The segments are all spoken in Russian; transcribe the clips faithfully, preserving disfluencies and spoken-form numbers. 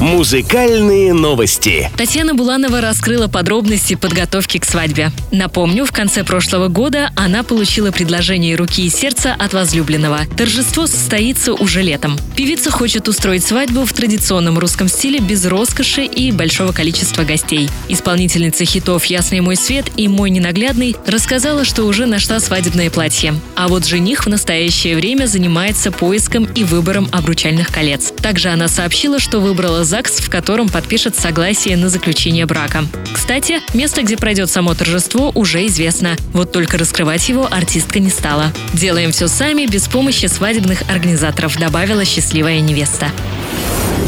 Музыкальные новости. Татьяна Буланова раскрыла подробности подготовки к свадьбе. Напомню, в конце прошлого года она получила предложение руки и сердца от возлюбленного. Торжество состоится уже летом. Певица хочет устроить свадьбу в традиционном русском стиле без роскоши и большого количества гостей. Исполнительница хитов «Ясный мой свет» и «Мой ненаглядный» рассказала, что уже нашла свадебное платье. А вот жених в настоящее время занимается поиском и выбором обручальных колец. Также она сообщила, что выбрала ЗАГС, в котором подпишет согласие на заключение брака. Кстати, место, где пройдет само торжество, уже известно. Вот только раскрывать его артистка не стала. «Делаем все сами, без помощи свадебных организаторов», добавила счастливая невеста.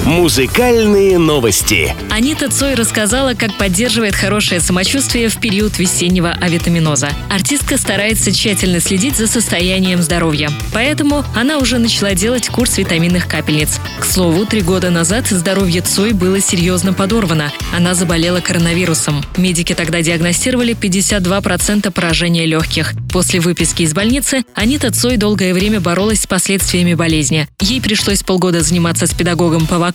Музыкальные новости. Анита Цой рассказала, как поддерживает хорошее самочувствие в период весеннего авитаминоза. Артистка старается тщательно следить за состоянием здоровья. Поэтому она уже начала делать курс витаминных капельниц. К слову, три года назад здоровье Цой было серьезно подорвано. Она заболела коронавирусом. Медики тогда диагностировали пятьдесят два процента поражения легких. После выписки из больницы Анита Цой долгое время боролась с последствиями болезни. Ей пришлось полгода заниматься с педагогом по